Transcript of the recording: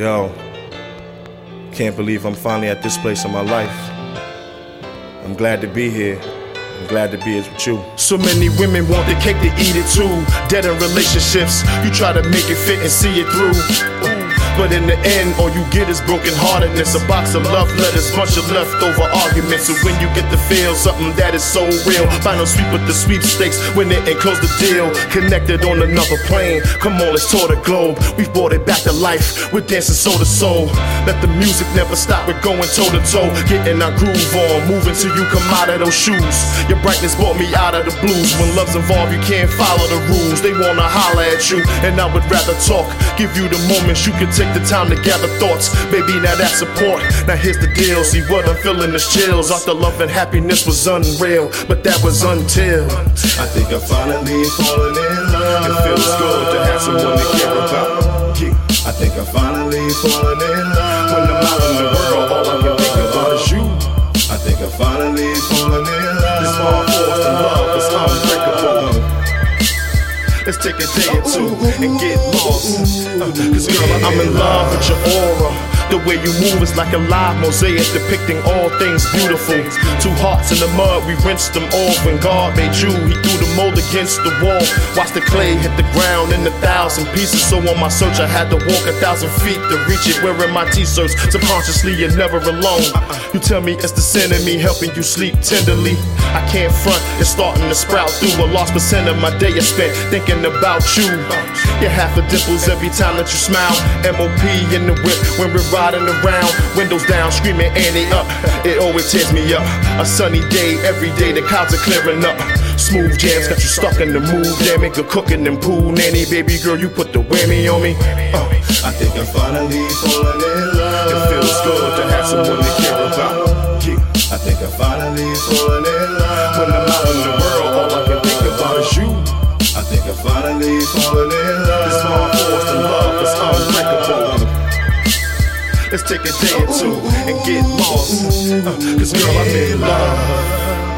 Yo, can't believe I'm finally at this place in my life. I'm glad to be here. I'm glad to be here with you. So many women want the cake to eat it too. Dead in relationships, you try to make it fit and see it through. But in the end, all you get is brokenheartedness, a box of love letters, bunch of leftover arguments. And when you get to feel something that is so real, final sweep with the sweepstakes, win it and close the deal. Connected on another plane, come on, let's tour the globe. We've brought it back to life, we're dancing soul to soul. Let the music never stop, we're going toe to toe, getting our groove on, moving till you come out of those shoes. Your brightness brought me out of the blues. When love's involved, you can't follow the rules. They wanna holler at you, and I would rather talk, give you the moments you can take. Take the time to gather thoughts, baby, now that's support. Now here's the deal, see what I'm feeling is chills. I thought love and happiness was unreal, but that was until I think I finally fallen in love. It feels good to have someone to care about. I think I finally fallen in love. When I'm out in the world, all I can think about is you. I think I finally fallen in love. This small force of love is unbreakable. Let's take a day or two and get lost. Cause girl, I'm in love with your aura. The way you move is like a live mosaic depicting all things beautiful. Two hearts in the mud, we rinsed them off. When God made you, he threw the mold against the wall. Watch the clay hit the ground in 1,000 pieces. So on my search I had to walk 1,000 feet to reach it. Wearing my t-shirts, subconsciously you're never alone. You tell me it's the sin in me helping you sleep tenderly. I can't front, it's starting to sprout through. A lost percent of my day is spent thinking about you. You're half a dimples every time that you smile. MOP in the whip when we're riding around. Windows down, screaming Annie up. It always tears me up. A sunny day, every day the clouds are clearing up. Smooth jams got you stuck in the mood. Damn it, good cooking and pool nanny. Baby girl, you put the whammy on me. I think I'm finally falling in love. It feels good to have someone to care about. I think I'm finally falling in love. When I'm out in the world, all I can think about is you. I think I finally fallen in love. This small force of love is unbreakable. Let's take a day or two and get lost. Cause girl, I'm in love.